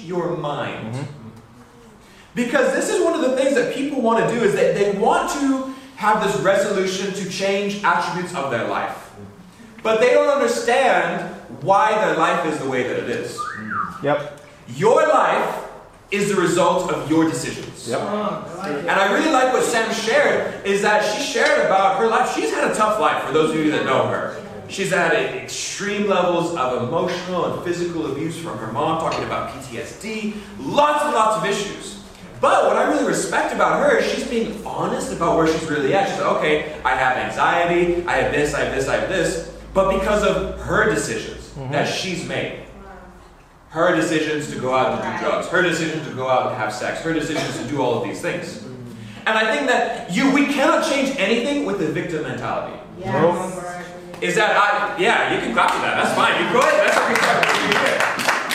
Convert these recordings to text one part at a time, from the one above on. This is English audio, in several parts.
change your mind. Mm-hmm. Because this is one of the things that people want to do, is that they want to have this resolution to change attributes of their life. But they don't understand why their life is the way that it is. Yep. Your life is the result of your decisions. Yep. And I really like what Sam shared, is that she shared about her life. She's had a tough life, for those of you that know her. She's had extreme levels of emotional and physical abuse from her mom, talking about PTSD, lots and lots of issues. But what I really respect about her is she's being honest about where she's really at. She's like, okay, I have anxiety, I have this, I have this, I have this. But because of her decisions that she's made, her decisions to go out and do drugs, her decision to go out and have sex, her decisions to do all of these things. And I think that we cannot change anything with the victim mentality. Yes. Is that, yeah, you can clap for that, that's fine. You go ahead, that's what we clap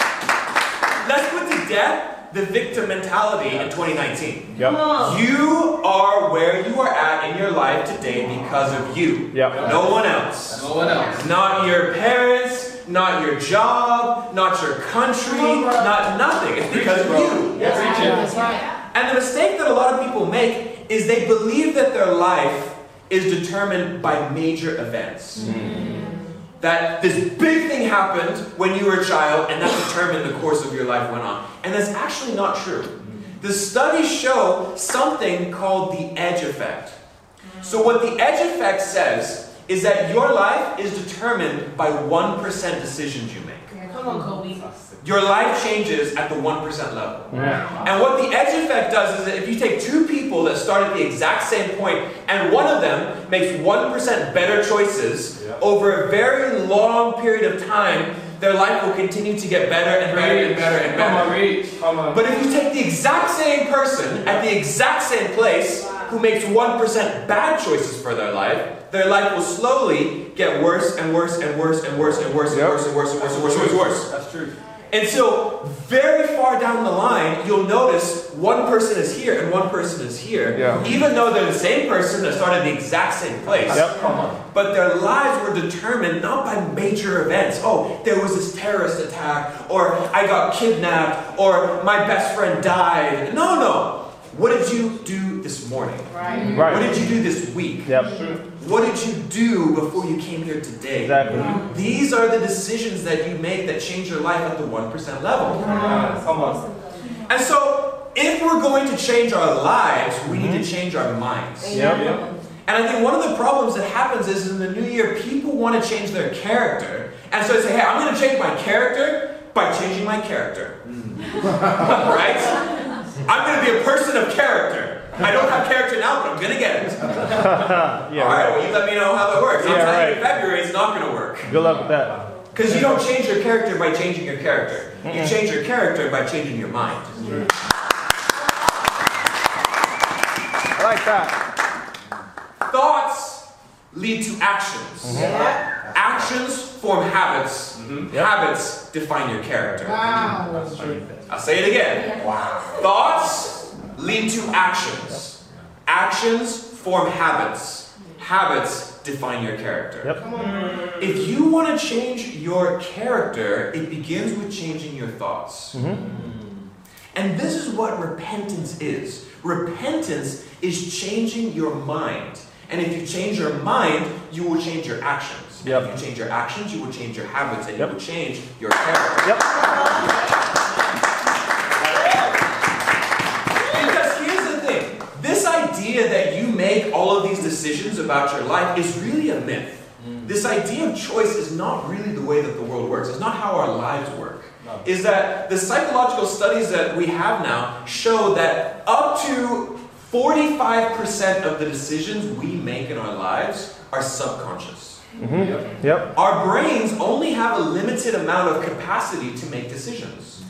for you here. Let's put to death the victim mentality in 2019. Yep. You are where you are at in your life today because of you. Yep. No one else. No one else. Not your parents, not your job, not your country, not nothing. It's because of you. Yes. And the mistake that a lot of people make is they believe that their life is determined by major events. That this big thing happened when you were a child, and that determined the course of your life went on. And that's actually not true. The studies show something called the edge effect. So what the edge effect says is that your life is determined by 1% decisions you make. Come on, Colby. Your life changes at the 1% level. Yeah. And what the edge effect does is that if you take two people that start at the exact same point, and one of them makes 1% better choices over a very long period of time, their life will continue to get better and better and better and better. But if you take the exact same person at the exact same place who makes 1% bad choices for their life will slowly get worse and worse and worse and worse and worse and worse and worse and worse and worse and worse. That's true. And so, very far down the line, you'll notice one person is here and one person is here, even though they're the same person that started the exact same place. But their lives were determined not by major events. Oh, there was this terrorist attack, or I got kidnapped, or my best friend died. No, no. What did you do this morning? Right. What did you do this week? What did you do before you came here today? Exactly. These are the decisions that you make that change your life at the 1% level. And so, if we're going to change our lives, we need to change our minds. And I think one of the problems that happens is in the new year, people want to change their character. And so they say, hey, I'm going to change my character by changing my character. Right? I'm going to be a person of character. I don't have character now, but I'm going to get it. Alright, well, you let me know how that works. I'm telling you, in February, it's not going to work. Good luck with that. Because you don't change your character by changing your character. You change your character by changing your mind. I like that. Thoughts lead to actions. Actions form habits. Habits define your character. That's true. I'll say it again. Thoughts lead to actions. Actions form habits. Habits define your character. If you want to change your character, it begins with changing your thoughts. And this is what repentance is. Repentance is changing your mind. And if you change your mind, you will change your actions. If you change your actions, you will change your habits, and you will change your character. That you make all of these decisions about your life is really a myth. This idea of choice is not really the way that the world works. It's not how our lives work. Is that the psychological studies that we have now show that up to 45% of the decisions we make in our lives are subconscious. Our brains only have a limited amount of capacity to make decisions.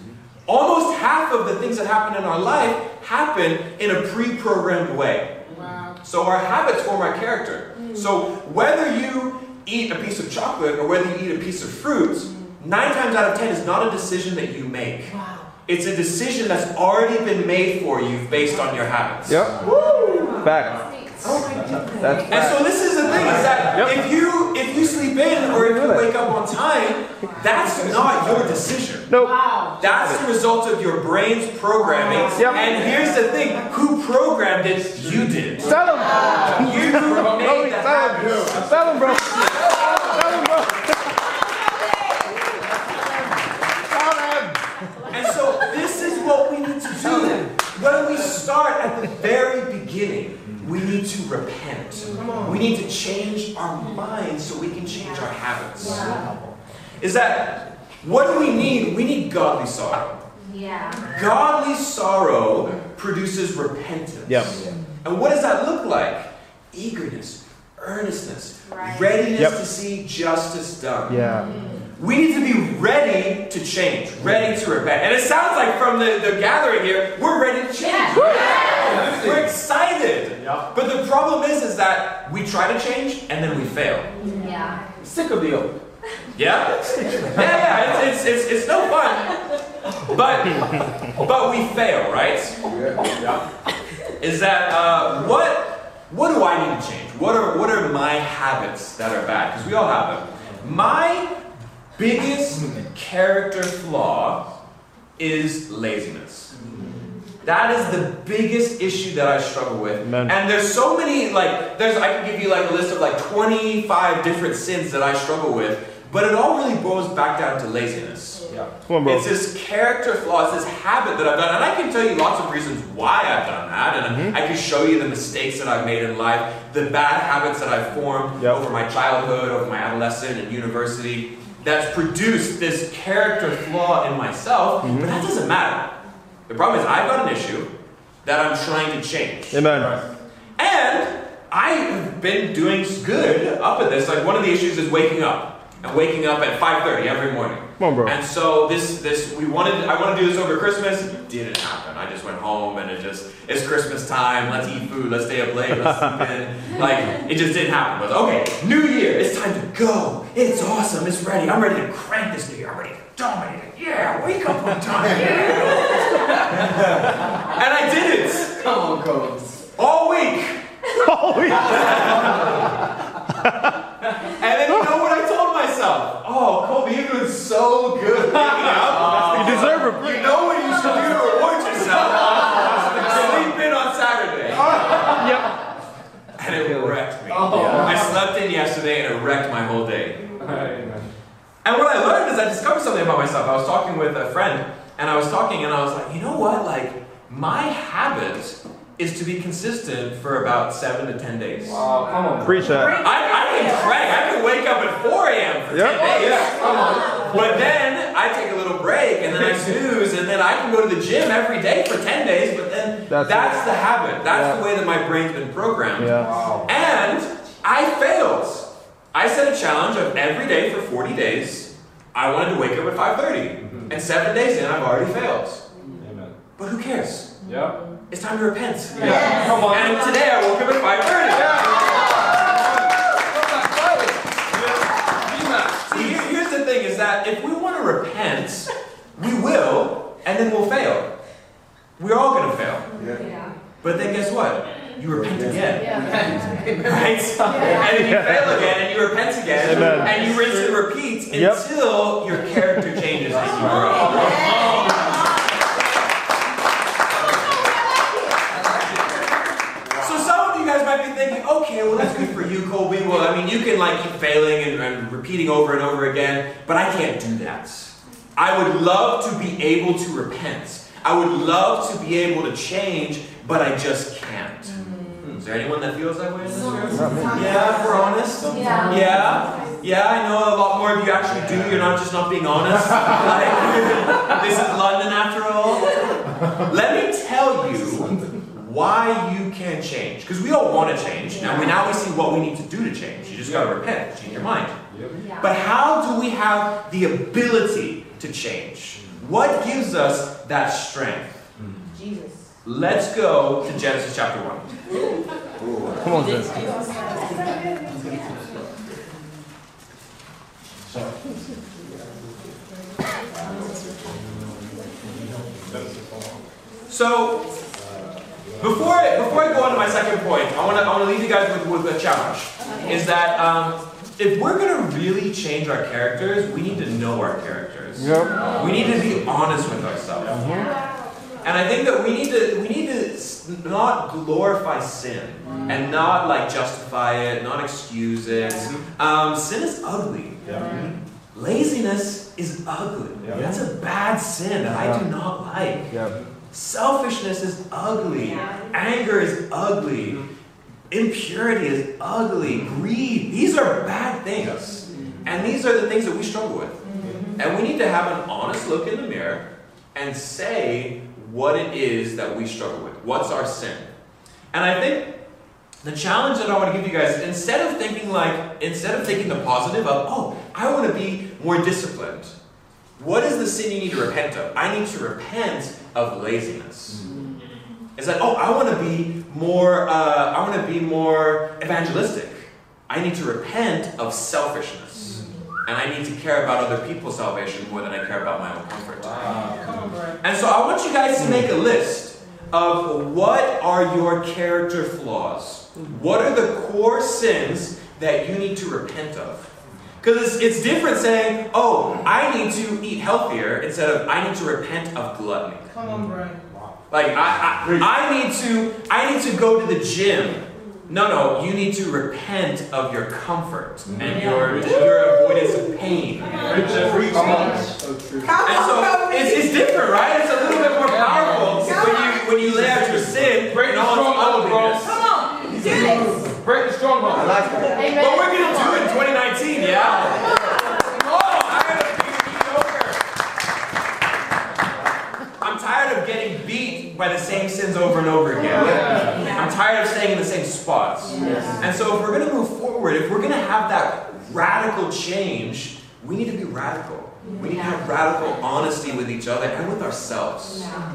Almost half of the things that happen in our life happen in a pre-programmed way. So our habits form our character. So whether you eat a piece of chocolate or whether you eat a piece of fruit, 9 times out of 10 is not a decision that you make. It's a decision that's already been made for you based on your habits. Facts. And so this is the thing, is that if you if you sleep in or if you wake up on time, that's not your decision. No. Wow. That's the result of your brain's programming. Yep. And here's the thing, who programmed it? You did. Tell them. You made that happen. Tell them, bro. Tell them, bro. Tell them. And so this is what we need to do. When we start at the very beginning, we need to repent. We need to change our minds so we can change our habits. Wow. Is that, what do we need? We need godly sorrow. Yeah. Godly sorrow produces repentance. Yep. And what does that look like? Eagerness, earnestness, readiness to see justice done. Yeah. We need to be ready to change, ready to repent. And it sounds like from the gathering here, we're ready to change. Yeah. We're excited. Yeah. But the problem is that we try to change and then we fail. Yeah. Sick of the old. Yeah? Yeah, it's no fun. But we fail, right? Yeah. Is that what do I need to change? What are my habits that are bad? Because we all have them. My biggest character flaw is laziness. That is the biggest issue that I struggle with. Amen. And there's so many, I can give you a list of 25 different sins that I struggle with, but it all really boils back down to laziness. Yeah. Come on, bro. It's this character flaw, it's this habit that I've done, and I can tell you lots of reasons why I've done that, and I can show you the mistakes that I've made in life, the bad habits that I've formed over my childhood, over my adolescent and university, that's produced this character flaw in myself, but that doesn't matter. The problem is I've got an issue that I'm trying to change. Amen. Right? And I've been doing good up at this. One of the issues is waking up. And waking up at 5:30 every morning. Come on, bro. And so I wanted to do this over Christmas. It didn't happen. I just went home and it's Christmas time, let's eat food, let's stay up late, let's sleep in. It just didn't happen. But okay, new year, it's time to go. It's awesome, it's ready. I'm ready to crank this new year. I'm ready to dominate it. Yeah, wake up on time. Yeah. And I did it. Come on, Colts. All week. All week. And then you know what I told myself? Oh, Colby, you're doing so good. You deserve a break. You know what you should do to reward yourself? Sleep in on Saturday. Yep. And it wrecked me. Oh. Yeah. I slept in yesterday and it wrecked my whole day. And what I learned is I discovered something about myself. I was talking with a friend, and I was like, you know what? My habit is to be consistent for about 7 to 10 days. Wow, come on. Preach that. I can crank. I can wake up at 4 a.m. for 10 days. Yeah. Come on. But then I take a little break, and then I snooze, and then I can go to the gym every day for 10 days, but then that's the habit. That's the way that my brain's been programmed. Yeah. Wow. And I failed. I set a challenge of every day for 40 days, I wanted to wake up at 5:30. And 7 days in, I've already failed. Amen. But who cares? Yeah. It's time to repent. Yeah. Yes. Come on. And today I woke up at 5:30. Yeah. See, here's the thing is that if we want to repent, we will, and then we'll fail. We're all going to fail. Yeah. But then guess what? You repent again. Yeah. Right? Yeah. And then you fail again, and you repent again, and you rinse and repeat until your character changes and you grow. So some of you guys might be thinking, okay, well that's good for you, Colby. Well, you can keep failing and repeating over and over again, but I can't do that. I would love to be able to repent. I would love to be able to change, but I just can't. Is there anyone that feels that way in this room? Yeah, if we're honest. Yeah. Yeah, I know a lot more of you actually do. You're not being honest. This is London after all. Let me tell you why you can change. Because we all want to change. Now we see what we need to do to change. You just got to repent, change your mind. But how do we have the ability to change? What gives us that strength? Jesus. Let's go to Genesis chapter 1. Come on, Jason. So, before I go on to my second point, I want to leave you guys with a challenge. Is that if we're going to really change our characters, we need to know our characters. Yep. We need to be honest with ourselves. Mm-hmm. And I think that we need to not glorify sin and not like justify it, not excuse it. Sin is ugly. Yeah. Mm-hmm. Laziness is ugly. Yeah. That's a bad sin that I do not like. Yeah. Selfishness is ugly. Yeah. Anger is ugly. Mm-hmm. Impurity is ugly. Greed. These are bad things. And these are the things that we struggle with. And we need to have an honest look in the mirror and say what it is that we struggle with. What's our sin? And I think the challenge that I want to give you guys, instead of thinking the positive of, oh, I want to be more disciplined. What is the sin you need to repent of? I need to repent of laziness. It's like, oh, I want to be more evangelistic. I need to repent of selfishness. And I need to care about other people's salvation more than I care about my own comfort. Wow. And so I want you guys to make a list of what are your character flaws. What are the core sins that you need to repent of? Because it's different saying, oh, I need to eat healthier, instead of I need to repent of gluttony. Come on, Brian. Like, I need to go to the gym. No, you need to repent of your comfort and your avoidance of pain. And so it's different, right? It's a little bit more powerful when you lay out your sin. Break the stronghold, bro. Come on, do this. Break the stronghold. I like that. But we're gonna do it in 2019, yeah. By the same sins over and over again. Yeah. I'm tired of staying in the same spots. Yeah. And so if we're going to move forward, if we're going to have that radical change, we need to be radical. Yeah. We need to have radical honesty with each other and with ourselves. Yeah.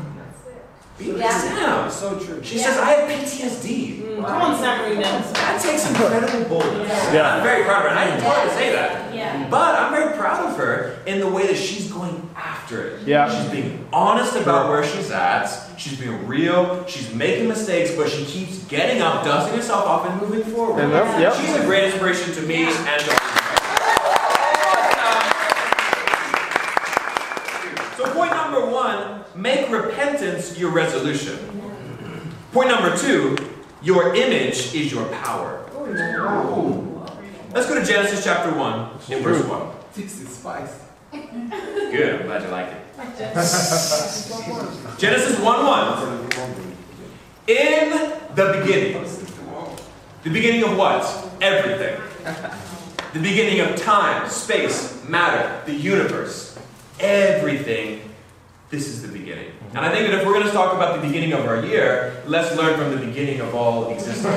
Be like Sam. So true. She says, I have PTSD. Mm. Wow. Come on, Sabrina. That takes incredible boldness. Yeah. I'm very proud of her. And I didn't want to say that. Yeah. But I'm very proud of her in the way that she's going after it. Yeah. She's being honest about where she's at. She's being real. She's making mistakes, but she keeps getting up, dusting herself off, and moving forward. Yeah. She's a great inspiration to me and to make repentance your resolution. Point number 2, your image is your power. Let's go to Genesis chapter 1 in verse 1. This is spicy. Good, I'm glad you like it. Genesis 1:1. In the beginning. The beginning of what? Everything. The beginning of time, space, matter, the universe. Everything. This is the beginning. And I think that if we're going to talk about the beginning of our year, let's learn from the beginning of all existence.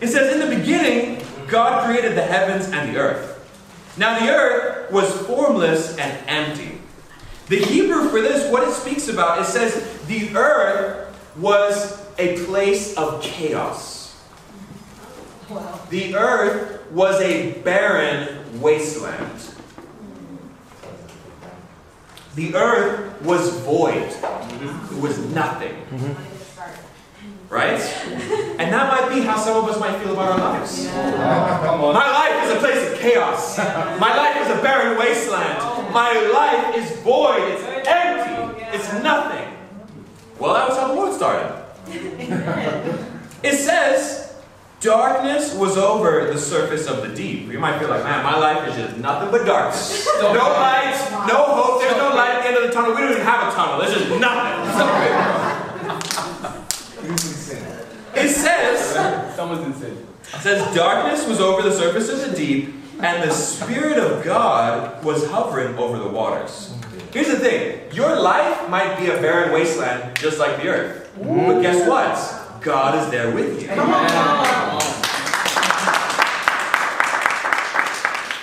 It says, in the beginning, God created the heavens and the earth. Now the earth was formless and empty. The Hebrew for this, what it speaks about, it says the earth was a place of chaos. Wow. The earth was a barren wasteland. The earth was void. It was nothing. Right? And that might be how some of us might feel about our lives. My life is a place of chaos. My life is a barren wasteland. My life is void. It's empty. It's nothing. Well, that was how the world started. It says, darkness was over the surface of the deep. You might feel like, man, my life is just nothing but darkness. No lights, no hope, there's no light at the end of the tunnel. We don't even have a tunnel, there's just nothing. It says, someone's in sin. It says, darkness was over the surface of the deep, and the Spirit of God was hovering over the waters. Here's the thing, your life might be a barren wasteland, just like the earth. But guess what? God is there with you. Come on.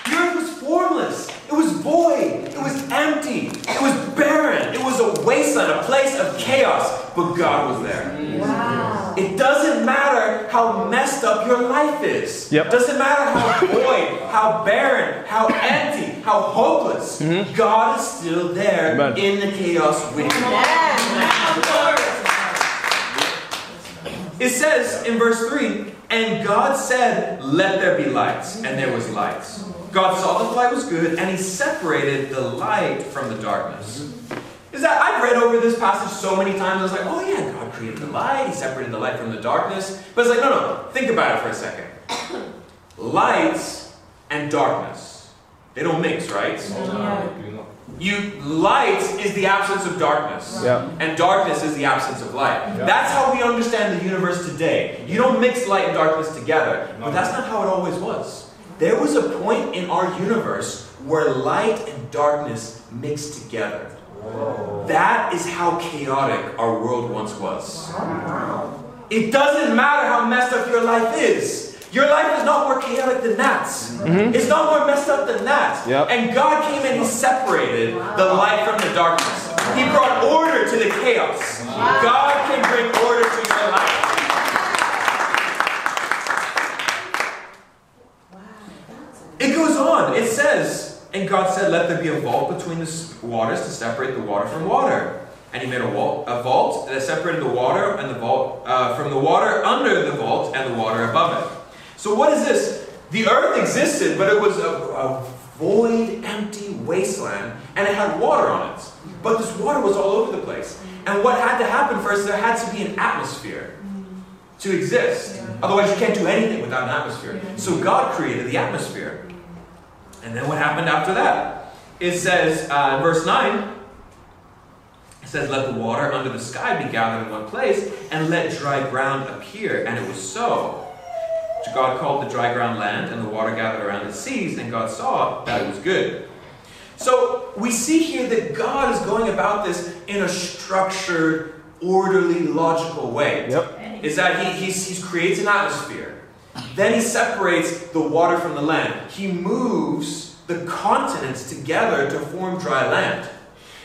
The earth was formless. It was void. It was empty. It was barren. It was a wasteland, a place of chaos. But God was there. Wow. It doesn't matter how messed up your life is. Yep. It doesn't matter how void, how barren, how empty, how hopeless. Mm-hmm. God is still there. Amen. In the chaos with you. Yes. It says in verse 3, and God said, let there be lights, and there was lights. God saw that the light was good, and he separated the light from the darkness. Is that I've read over this passage so many times, I was like, oh yeah, God created the light, he separated the light from the darkness. But it's like, no, think about it for a second. Lights and darkness, they don't mix, right? No. Light is the absence of darkness, yeah. And darkness is the absence of light. Yeah. That's how we understand the universe today. You don't mix light and darkness together, but that's not how it always was. There was a point in our universe where light and darkness mixed together. Whoa. That is how chaotic our world once was. Wow. It doesn't matter how messed up your life is. Your life is not more chaotic than that. Mm-hmm. It's not more messed up than that. Yep. And God came and he separated the light from the darkness. He brought order to the chaos. Wow. God can bring order to your life. Wow. It goes on. It says, and God said, let there be a vault between the waters to separate the water from water. And he made a vault that separated the water and the vault from the water under the vault and the water above it. So what is this? The earth existed, but it was a void, empty wasteland, and it had water on it. But this water was all over the place. And what had to happen first, there had to be an atmosphere to exist. Otherwise, you can't do anything without an atmosphere. So God created the atmosphere. And then what happened after that? It says, in verse 9, it says, let the water under the sky be gathered in one place, and let dry ground appear. And it was so. God called the dry ground land, and the water gathered around the seas, and God saw that it was good. So we see here that God is going about this in a structured, orderly, logical way. Yep. Is that he creates an atmosphere. Then he separates the water from the land. He moves the continents together to form dry land.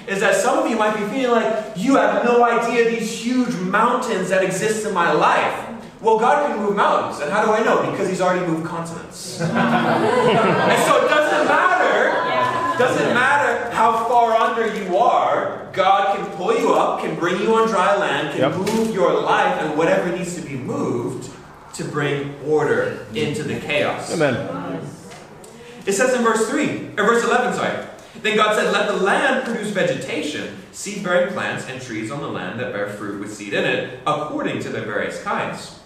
Is that some of you might be feeling like, you have no idea these huge mountains that exist in my life. Well, God can move mountains, and how do I know? Because he's already moved continents. And so it doesn't matter how far under you are, God can pull you up, can bring you on dry land, can move your life and whatever needs to be moved to bring order into the chaos. Amen. It says in verse 11, then God said, let the land produce vegetation, seed-bearing plants and trees on the land that bear fruit with seed in it, according to their various kinds.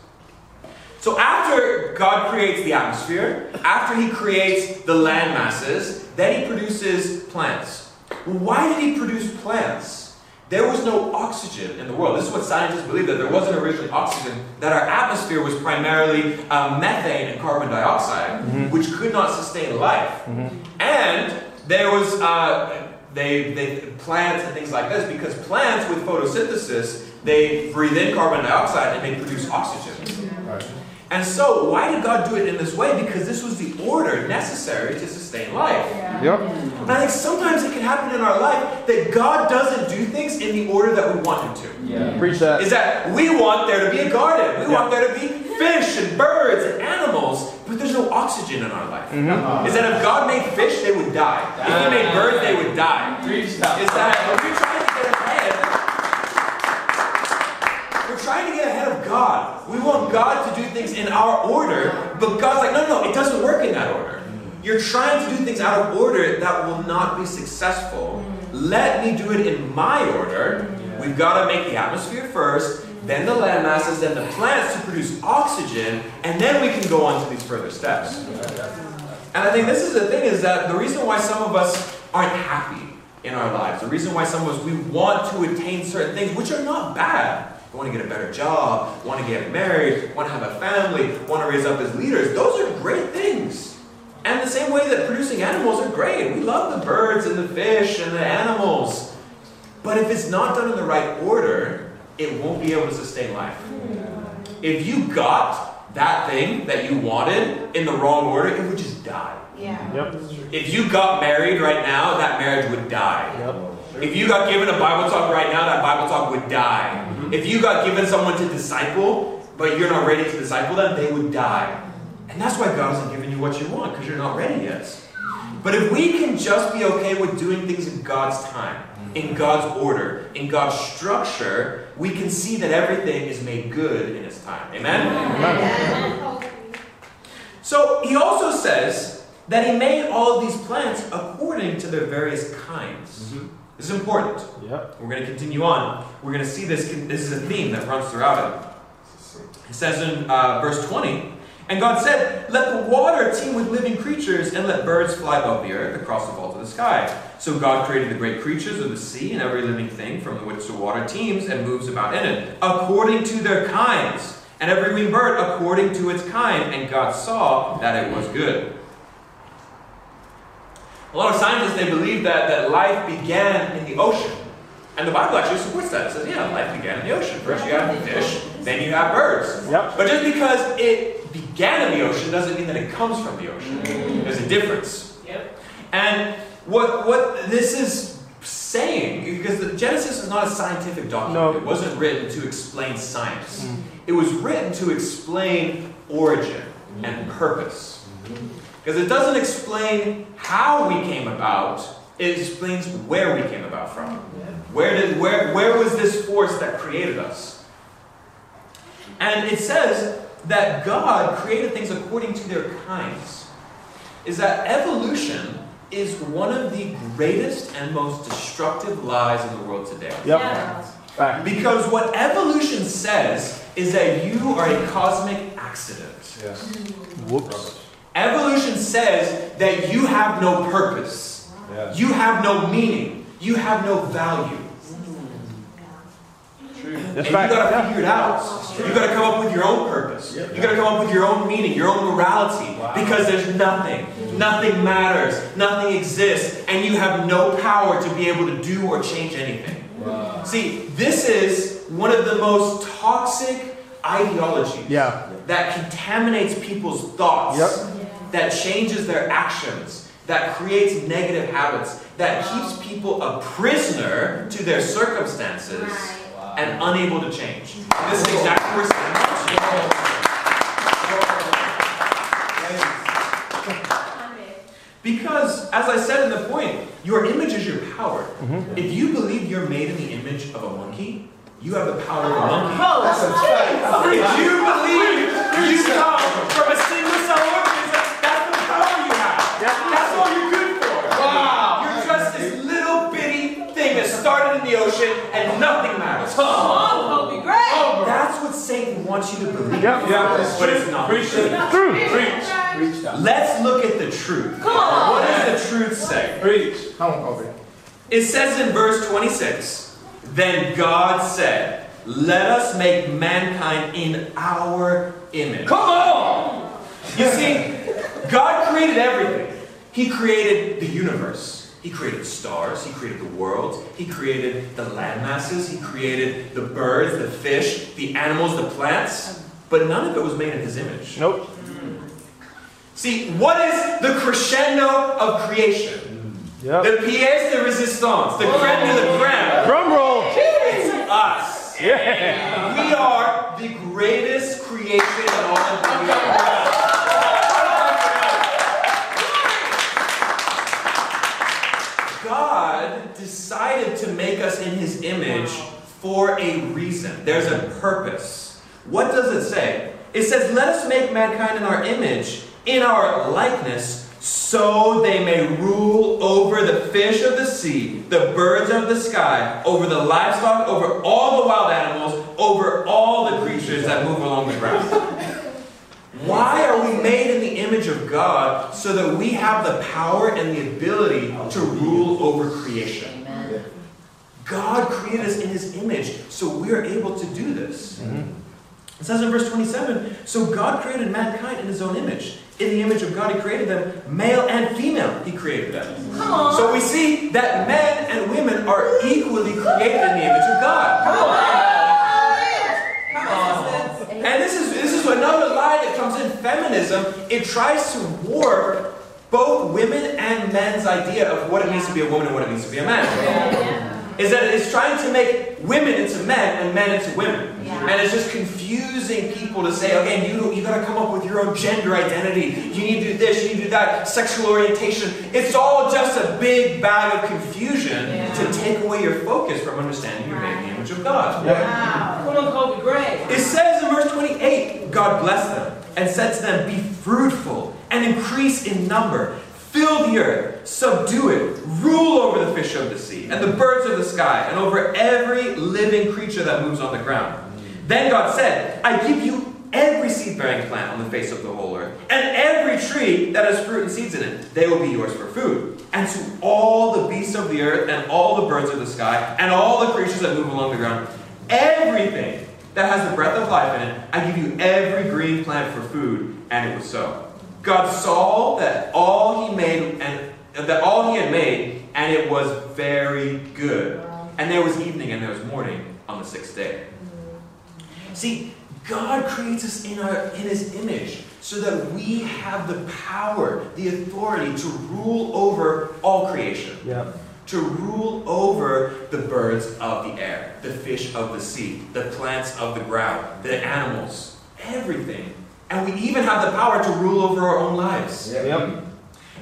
So after God creates the atmosphere, after he creates the land masses, then he produces plants. Why did he produce plants? There was no oxygen in the world. This is what scientists believe, that there wasn't originally oxygen, that our atmosphere was primarily methane and carbon dioxide, which could not sustain life. Mm-hmm. And there was, they plants and things like this, because plants with photosynthesis, they breathe in carbon dioxide and they produce oxygen. And so, why did God do it in this way? Because this was the order necessary to sustain life. Yeah. Yep. And I think sometimes it can happen in our life that God doesn't do things in the order that we want him to. Yeah. Preach that. Is that we want there to be a garden. We want there to be fish and birds and animals, but there's no oxygen in our life. Is that if God made fish, they would die. If he made birds, they would die. Preach that. Is that if we're trying to get ahead, we're trying to get ahead of God. We want God to do things in our order, but God's like, no, it doesn't work in that order. You're trying to do things out of order that will not be successful. Let me do it in my order. We've got to make the atmosphere first, then the land masses, then the plants to produce oxygen, and then we can go on to these further steps. And I think this is the thing, is that the reason why some of us aren't happy in our lives, the reason why some of us, we want to attain certain things, which are not bad. We want to get a better job, want to get married, want to have a family, want to raise up as leaders. Those are great things. And the same way that producing animals are great. We love the birds and the fish and the animals. But if it's not done in the right order, it won't be able to sustain life. If you got that thing that you wanted in the wrong order, it would just die. Yeah. Yep. If you got married right now, that marriage would die. Yep. If you got given a Bible talk right now, that Bible talk would die. If you got given someone to disciple, but you're not ready to disciple them, they would die. And that's why God hasn't given you what you want, because you're not ready yet. But if we can just be okay with doing things in God's time, in God's order, in God's structure, we can see that everything is made good in His time. Amen? Amen. So He also says that He made all of these plants according to their various kinds. Mm-hmm. This is important. Yep. We're going to continue on. We're going to see this. This is a theme that runs throughout it. It says in verse 20, "And God said, let the water teem with living creatures, and let birds fly above the earth across the vault of the sky. So God created the great creatures of the sea and every living thing from which the water teems and moves about in it, according to their kinds, and every winged bird according to its kind. And God saw that it was good." A lot of scientists, they believe that life began in the ocean. And the Bible actually supports that. It says, yeah, life began in the ocean. First you have fish, then you have birds. Yep. But just because it began in the ocean doesn't mean that it comes from the ocean. There's a difference. Yep. And what this is saying, because the Genesis is not a scientific document. No. It wasn't written to explain science. Mm. It was written to explain origin and purpose. Because it doesn't explain how we came about, it explains where we came about from. Yeah. Where was this force that created us? And it says that God created things according to their kinds. Is that evolution is one of the greatest and most destructive lies in the world today. Yep. Yeah. Right. Because what evolution says is that you are a cosmic accident. Yeah. Whoops. Evolution says that you have no purpose, you have no meaning, you have no value. True. And you got to figure it out. You got to come up with your own purpose. You got to come up with your own meaning, your own morality, because there's nothing. Nothing matters. Nothing exists, and you have no power to be able to do or change anything. Wow. See, this is one of the most toxic ideologies that contaminates people's thoughts. Yep. That changes their actions, that creates negative habits, that keeps people a prisoner to their circumstances and unable to change. This is exactly where Sam is. Because, as I said in the point, your image is your power. Mm-hmm. If you believe you're made in the image of a monkey, you have the power of a monkey. Oh, that's a fact. If you believe you come from a single cell organism, that's the power you have. That's all you're good for. Wow. You're just this little bitty thing that started in the ocean and nothing matters. Oh, that'll be great. That's what Satan wants you to believe. But it's not. Preach the truth. Preach. Let's look at the truth. Come on. What does the truth say? Preach. Come on, Colby. It says in verse 26. Then God said, let us make mankind in our image. Come on! You see, God created everything. He created the universe. He created stars. He created the world. He created the land masses. He created the birds, the fish, the animals, the plants. But none of it was made in His image. Nope. See, what is the crescendo of creation? Yep. The pièce de résistance, the crème de la crème. Drum roll. It's us. Yeah. We are the greatest creation in all of the universe. God decided to make us in His image for a reason. There's a purpose. What does it say? It says, let us make mankind in our image, in our likeness, so they may rule over the fish of the sea, the birds of the sky, over the livestock, over all the wild animals, over all the creatures that move along the ground. Why are we made in the image of God? So that we have the power and the ability to rule over creation. Amen. God created us in His image, so we are able to do this. Mm-hmm. It says in verse 27, so God created mankind in His own image. In the image of God, He created them. Male and female, He created them. Aww. So we see that men and women are equally created in the image of God. Come on. Come on. And this is another lie that comes in feminism. It tries to warp both women and men's idea of what it means to be a woman and what it means to be a man. is that it's trying to make women into men and men into women. Yeah. And it's just confusing people to say, okay, you got to come up with your own gender identity. You need to do this, you need to do that, sexual orientation. It's all just a big bag of confusion to take away your focus from understanding your main image of God. Wow. Come on, Colby, great. It says in verse 28, God blessed them and said to them, be fruitful and increase in number. Fill the earth, subdue it, rule over the fish of the sea, and the birds of the sky, and over every living creature that moves on the ground. Then God said, I give you every seed-bearing plant on the face of the whole earth, and every tree that has fruit and seeds in it. They will be yours for food. And to all the beasts of the earth, and all the birds of the sky, and all the creatures that move along the ground, everything that has the breath of life in it, I give you every green plant for food. And it was so. God saw that all he had made, and it was very good. And there was evening and there was morning on the sixth day. See, God creates us in His image so that we have the power, the authority to rule over all creation. Yeah. To rule over the birds of the air, the fish of the sea, the plants of the ground, the animals, everything. And we even have the power to rule over our own lives. Yep.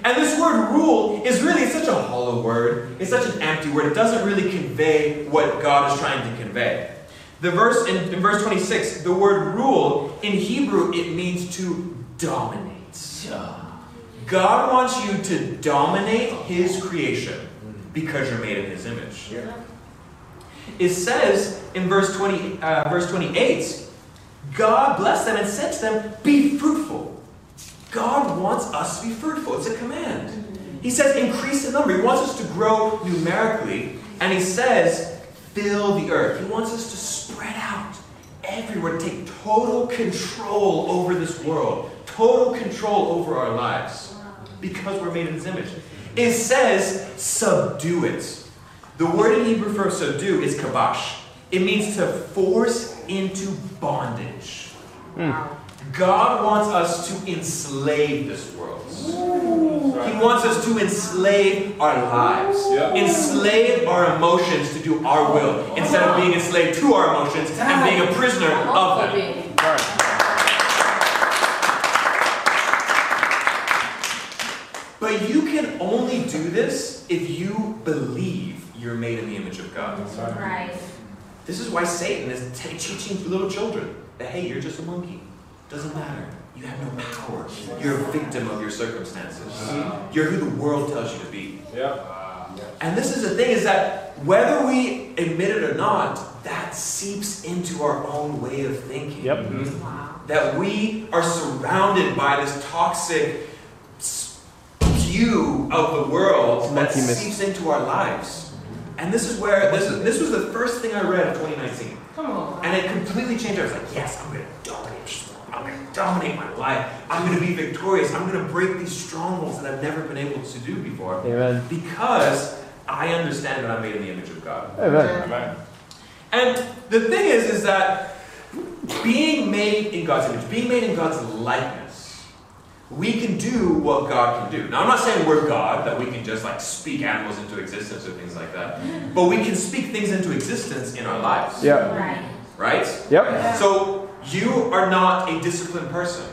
And this word rule is really such a hollow word. It's such an empty word. It doesn't really convey what God is trying to convey. The verse in verse 26, the word rule, in Hebrew, it means to dominate. God wants you to dominate His creation because you're made in His image. Yeah. It says in verse 28, God blessed them and said to them, be fruitful. God wants us to be fruitful. It's a command. He says increase in number. He wants us to grow numerically. And He says fill the earth. He wants us to spread out everywhere. Take total control over this world. Total control over our lives. Because we're made in His image. It says subdue it. The word in Hebrew for subdue is kibosh. It means to force into bondage. God wants us to enslave this world. He wants us to enslave our lives. Enslave our emotions to do our will instead of being enslaved to our emotions and being a prisoner of them. But you can only do this if you believe you're made in the image of God. Right. This is why Satan is teaching little children that, hey, you're just a monkey. Doesn't matter. You have no power. You're a victim of your circumstances. You're who the world tells you to be. And this is the thing, is that whether we admit it or not, that seeps into our own way of thinking. That we are surrounded by this toxic spew of the world that seeps into our lives. And this is where, this was the first thing I read of 2019. Come on. And it completely changed. I was like, yes, I'm going to dominate. I'm going to dominate my life. I'm going to be victorious. I'm going to break these strongholds that I've never been able to do before. Amen. Because I understand that I'm made in the image of God. Amen. Amen. And the thing is that being made in God's image, being made in God's likeness, we can do what God can do. Now, I'm not saying we're God, that we can just like speak animals into existence or things like that. But we can speak things into existence in our lives. Right? So you are not a disciplined person.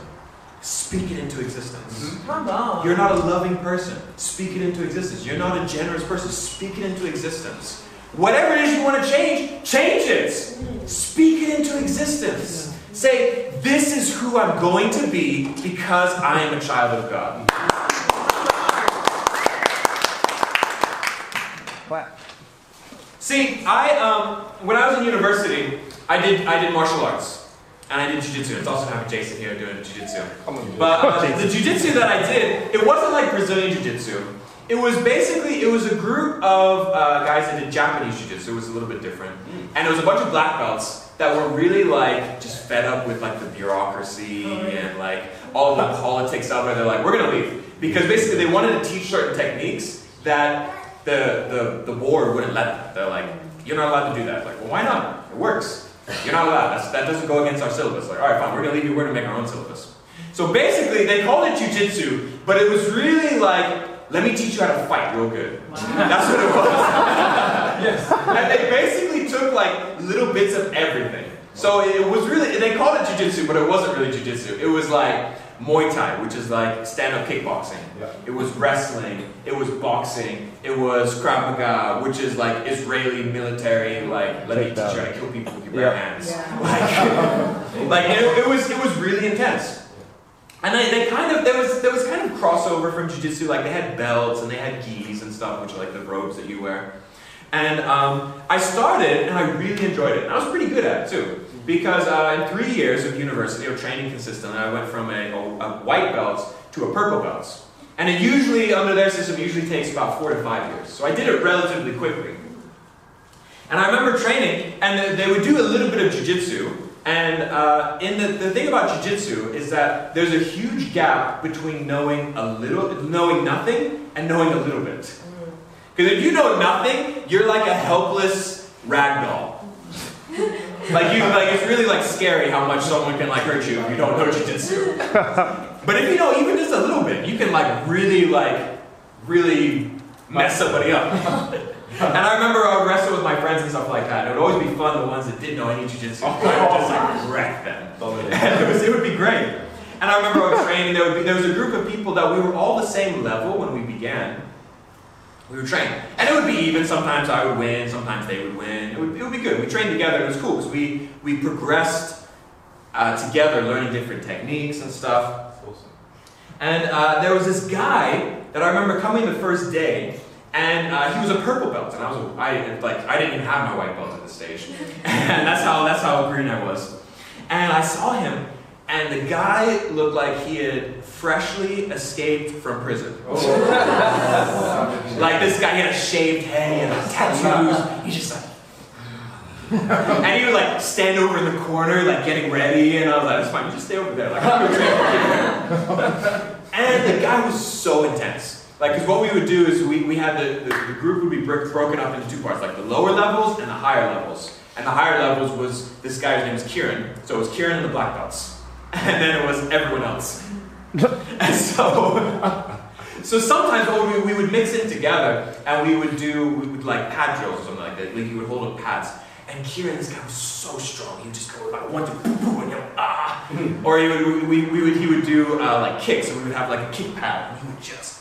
Speak it into existence. Come on. You're not a loving person. Speak it into existence. You're not a generous person. Speak it into existence. Whatever it is you want to change, change it. Speak it into existence. Say, this is who I'm going to be because I am a child of God. Clap. See, when I was in university, I did martial arts and I did jiu-jitsu. It's also having Jason here doing jiu-jitsu. But the jiu-jitsu that I did, it wasn't like Brazilian jiu-jitsu. It was basically, it was a group of guys that did Japanese jiu-jitsu. It was a little bit different. And it was a bunch of black belts that were really like just fed up with like the bureaucracy and like all the politics of it. They're like, we're gonna leave. Because basically they wanted to teach certain techniques that the board wouldn't let them. They're like, you're not allowed to do that. Like, well, why not? It works. You're not allowed. That doesn't go against our syllabus. Like, all right, fine, we're gonna leave you, we're gonna make our own syllabus. So basically they called it jiu-jitsu, but it was really like, let me teach you how to fight real good. Wow. That's what it was. Yes. And they basically took like little bits of everything. So it was really, they called it jiu-jitsu, but it wasn't really jiu-jitsu. It was like Muay Thai, which is like stand-up kickboxing. Yeah. It was wrestling, it was boxing, it was Krav Maga, which is like Israeli military, like let me teach you how to kill people with your bare hands. Yeah. Like it was really intense. And they kind of, there was kind of crossover from jiu-jitsu, like they had belts and they had gis and stuff, which are like the robes that you wear. And I started and I really enjoyed it. And I was pretty good at it too. Because in 3 years of university of training consistently, I went from a white belt to a purple belt. And it usually, under their system, usually takes about 4 to 5 years. So I did it relatively quickly. And I remember training, and they would do a little bit of jiu-jitsu. And the thing about jiu-jitsu is that there's a huge gap between knowing nothing and knowing a little bit. Because if you know nothing, you're like a helpless ragdoll. It's really like scary how much someone can like hurt you if you don't know jiu-jitsu. But if you know even just a little bit, you can really mess somebody up. And I remember I would wrestle with my friends and stuff like that. It would always be fun, the ones that didn't know any jiu-jitsu. I would just like wreck them. And it would be great. And I remember I was training, there was a group of people that we were all the same level when we began. We were training. And it would be even. Sometimes I would win, sometimes they would win. It would be good. We trained together and it was cool because we progressed together, learning different techniques and stuff. Awesome. And there was this guy that I remember coming the first day, and he was a purple belt, and I didn't even have my white belt at this stage. And that's how green I was. And I saw him, and the guy looked like he had freshly escaped from prison. Oh. Like this guy, he had a shaved head, he had like tattoos, he's just like... And he would like stand over in the corner, like getting ready, and I was like, it's fine, you just stay over there. Like, I'm gonna train. And the guy was so intense. Like, because what we would do is we had the group would be broken up into two parts, like the lower levels and the higher levels. And the higher levels was, this guy's name was Kieran, so it was Kieran and the black belts. And then it was everyone else. And so sometimes we would mix it together, and we would like pad drills or something like that, like you would hold up pads. And Kieran, this guy was so strong, he would just go like one, two, boom, boom, and yell, ah! Or he would do like kicks, and we would have like a kick pad, and he would just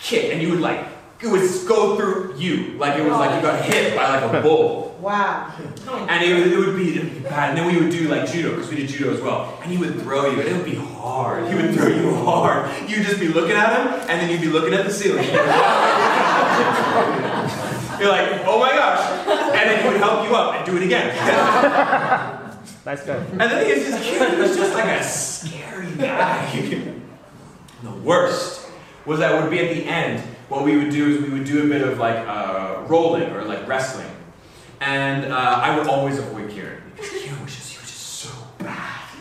kick, and you would like, it would go through you, like it was like you got hit by like a bull. Wow. And it would be bad, and then we would do like judo, because we did judo as well, and he would throw you, and it would be hard, he would throw you hard. You'd just be looking at him, and then you'd be looking at the ceiling. You're like, oh my gosh! And then he would help you up and do it again. Nice guy. And the thing is, he was just like a scary guy. The worst was that would be at the end. What we would do is we would do a bit of like rolling or like wrestling, and I would always avoid Kieran because Kieran was just so bad.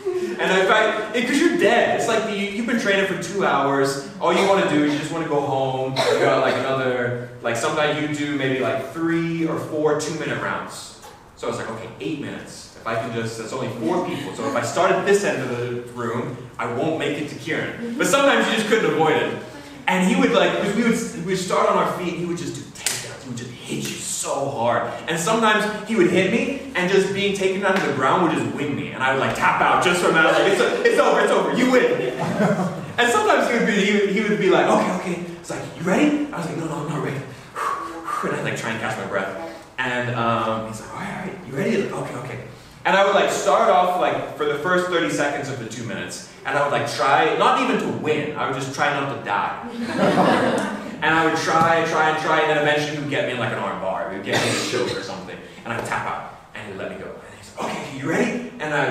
And in fact, because you're dead, it's like you've been training for 2 hours. All you want to do is you just want to go home. You got like another, like sometimes you do maybe like 3 or 4 2-minute rounds. So it's like, okay, 8 minutes. If I can just, that's only 4 people. So if I start at this end of the room, I won't make it to Kieran. But sometimes you just couldn't avoid it. And he would like, because we would start on our feet, and he would just do takedowns. He would just hit you so hard. And sometimes he would hit me, and just being taken down to the ground would just win me. And I would like tap out just from that. Like, it's over, you win. And sometimes he would be like, okay. It's like, you ready? I was like, no, I'm not ready. And I'd like try and catch my breath. And he's like, all right, you ready? Like, okay. And I would like start off like for the first 30 seconds of the 2 minutes, and I would like try, not even to win, I would just try not to die. And I would try, and then eventually he would get me in like an arm bar, he would get me in the shoulder or something, and I would tap out, and he'd let me go. And he's like, okay, you ready? And I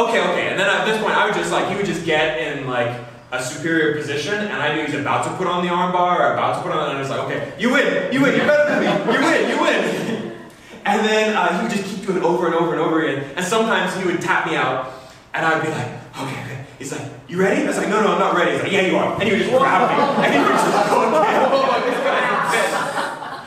would, okay. And then at this point, I would just like, he would just get in like a superior position, and I knew he was about to put on the arm bar, or about to put on, and I was like, okay, you win, you're better than me, you win. And then he would just keep doing it over and over again. And sometimes he would tap me out, and I would be like, okay. He's like, you ready? I was like, no, I'm not ready. He's like, yeah, you are. And he would just grab me. And he would just go down.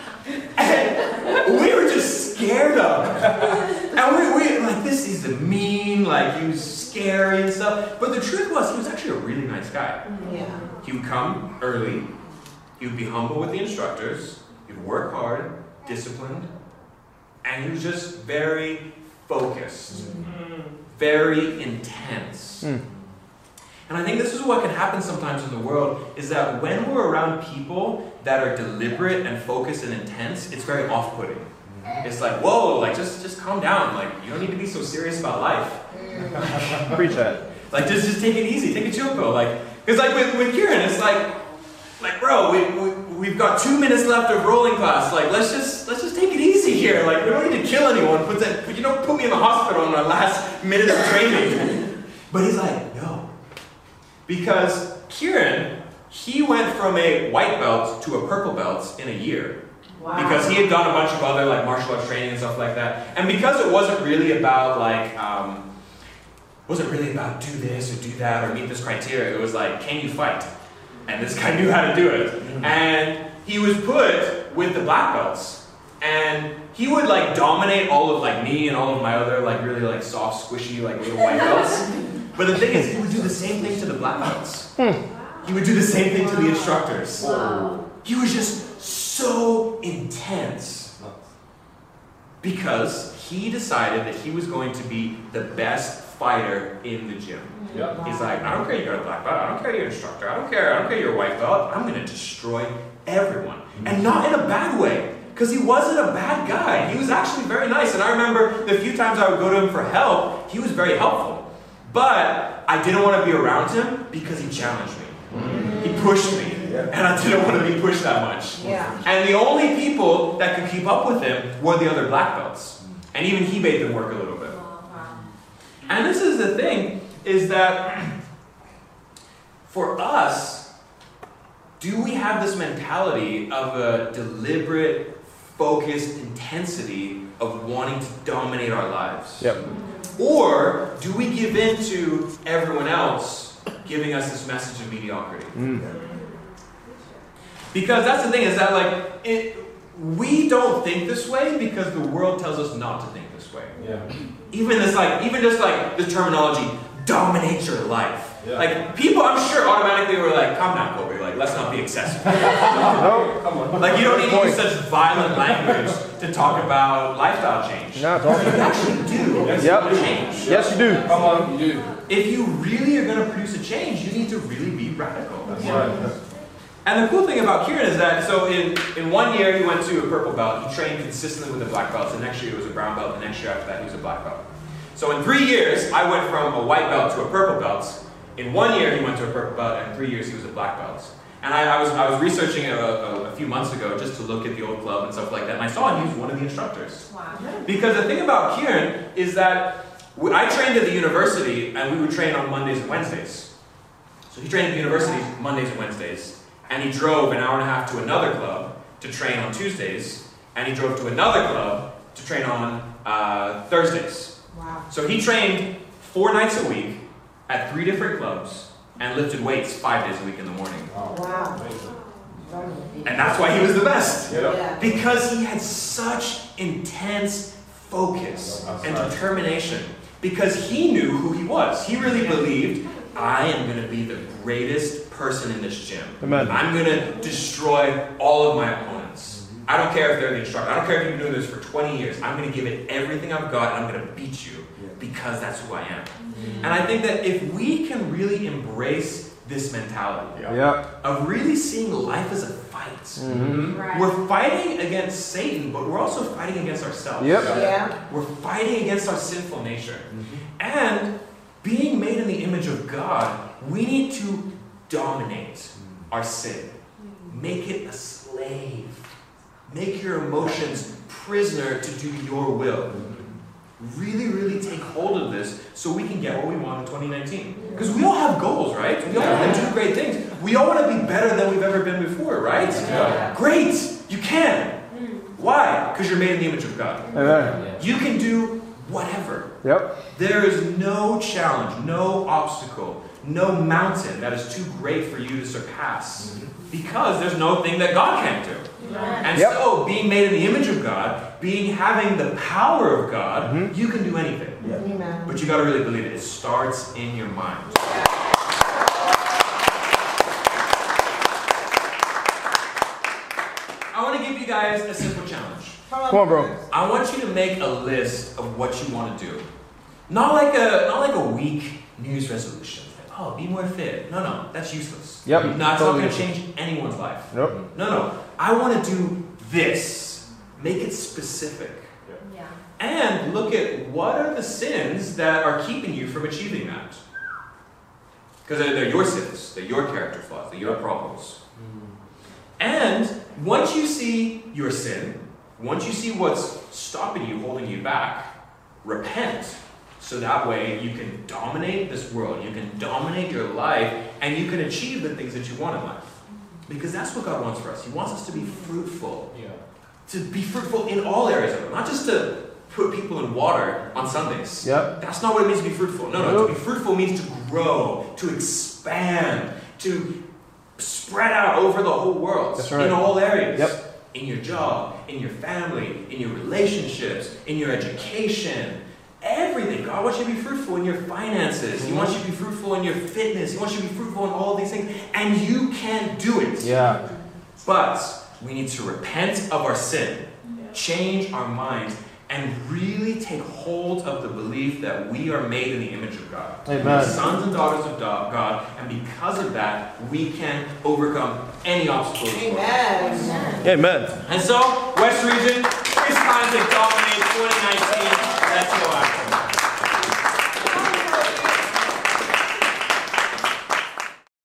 And we were just scared of him. And we were like, this is mean, like he was scary and stuff. But the truth was, he was actually a really nice guy. Yeah. He would come early. you'd be humble with the instructors, you'd work hard, disciplined, and you're just very focused, very intense. And I think this is what can happen sometimes in the world, is that when we're around people that are deliberate and focused and intense, it's very off-putting. It's like, whoa, like just calm down. Like, you don't need to be so serious about life. Preach that. Like, just take it easy, take it chill. Like, because like with Kieran, it's like bro, we've got 2 minutes left of rolling class. Like, let's just take it easy here. Like, we don't need to kill anyone. But you don't put me in the hospital in my last minute of training. But he's like, no, because Kieran, he went from a white belt to a purple belt in a year. Wow. Because he had done a bunch of other like martial arts training and stuff like that, and because it wasn't really about like, wasn't really about do this or do that or meet this criteria. It was like, can you fight? And this guy knew how to do it, and he was put with the black belts, and he would like dominate all of like me and all of my other like really like soft, squishy like little white belts. But the thing is, he would do the same thing to the black belts. He would do the same thing to the instructors. He was just so intense because he decided that he was going to be the best fighter in the gym. He's like, I don't care you're a black belt, I don't care you're an instructor, I don't care you're a white belt, I'm going to destroy everyone. And not in a bad way, because he wasn't a bad guy. He was actually very nice, and I remember the few times I would go to him for help, he was very helpful. But I didn't want to be around him because he challenged me. He pushed me. And I didn't want to be pushed that much. And the only people that could keep up with him were the other black belts. And even he made them work a little bit. And this is the thing, is that for us, do we have this mentality of a deliberate, focused intensity of wanting to dominate our lives? Or do we give in to everyone else giving us this message of mediocrity? Because that's the thing, is that like we don't think this way because the world tells us not to think this way. Even this like, even just like the terminology, dominate your life. Like people, I'm sure automatically were like, "Come on, Colby, like let's not be excessive." Like you don't need to use such violent language to talk about lifestyle change. No, you actually do. Change. Yes, you do. Come on, you do. If you really are going to produce a change, you need to really be radical. That's right. And the cool thing about Kieran is that, so in 1 year, he went to a purple belt. He trained consistently with the black belts. The next year, it was a brown belt. The next year after that, he was a black belt. So in 3 years, I went from a white belt to a purple belt. In 1 year, he went to a purple belt. And in 3 years, he was a black belt. And I was researching a few months ago just to look at the old club and stuff like that. And I saw he was one of the instructors. Because the thing about Kieran is that I trained at the university, and we would train on Mondays and Wednesdays. So he trained at the university Mondays and Wednesdays. And he drove an hour and a half to another club to train on Tuesdays, and he drove to another club to train on Thursdays. So he trained 4 nights a week at 3 different clubs and lifted weights 5 days a week in the morning. And that's why he was the best. Because he had such intense focus and determination. Because he knew who he was. He really believed, I am going to be the greatest person in this gym. I'm going to destroy all of my opponents. I don't care if they're the instructor. I don't care if you've been doing this for 20 years. I'm going to give it everything I've got, and I'm going to beat you because that's who I am. And I think that if we can really embrace this mentality of really seeing life as a fight, we're fighting against Satan, but we're also fighting against ourselves. We're fighting against our sinful nature. And being made in the image of God, we need to dominate our sin. Make it a slave. Make your emotions prisoner to do your will. Really, really take hold of this so we can get what we want in 2019. Because we all have goals, right? We all want to do great things. We all want to be better than we've ever been before, right? Great! You can! Why? Because you're made in the image of God. You can do whatever. There is no challenge, no obstacle, no mountain that is too great for you to surpass, because there's no thing that God can't do. And so, being made in the image of God, having the power of God, you can do anything. But you got to really believe it. It starts in your mind. you guys a simple challenge. Come on, bro. I want you to make a list of what you want to do. Not like a weak news resolution. Like, oh, be more fit. No, no, that's useless. Yep. No, it's totally not going to change anyone's life. Nope. No, no. I want to do this. Make it specific. Yeah. And look at what are the sins that are keeping you from achieving that. Because they're your sins. They're your character flaws. They're your problems. Mm-hmm. And once you see your sin, once you see what's stopping you, holding you back, repent. So that way you can dominate this world, you can dominate your life, and you can achieve the things that you want in life. Because that's what God wants for us. He wants us to be fruitful. Yeah. To be fruitful in all areas of it. Not just to put people in water on Sundays. Yep. That's not what it means to be fruitful. No, no. Nope. To be fruitful means to grow, to expand, to spread out over the whole world. That's right. In all areas. Yep. In your job, in your family, in your relationships, in your education, everything. God wants you to be fruitful in your finances. He wants you to be fruitful in your fitness. He wants you to be fruitful in all of these things. And you can do it. Yeah. But we need to repent of our sin, change our minds, and really take hold of the belief that we are made in the image of God. Amen. Sons and daughters of God. And because of that, we can overcome any obstacles. Amen. Amen. And so, West Region, 3 times a dollar.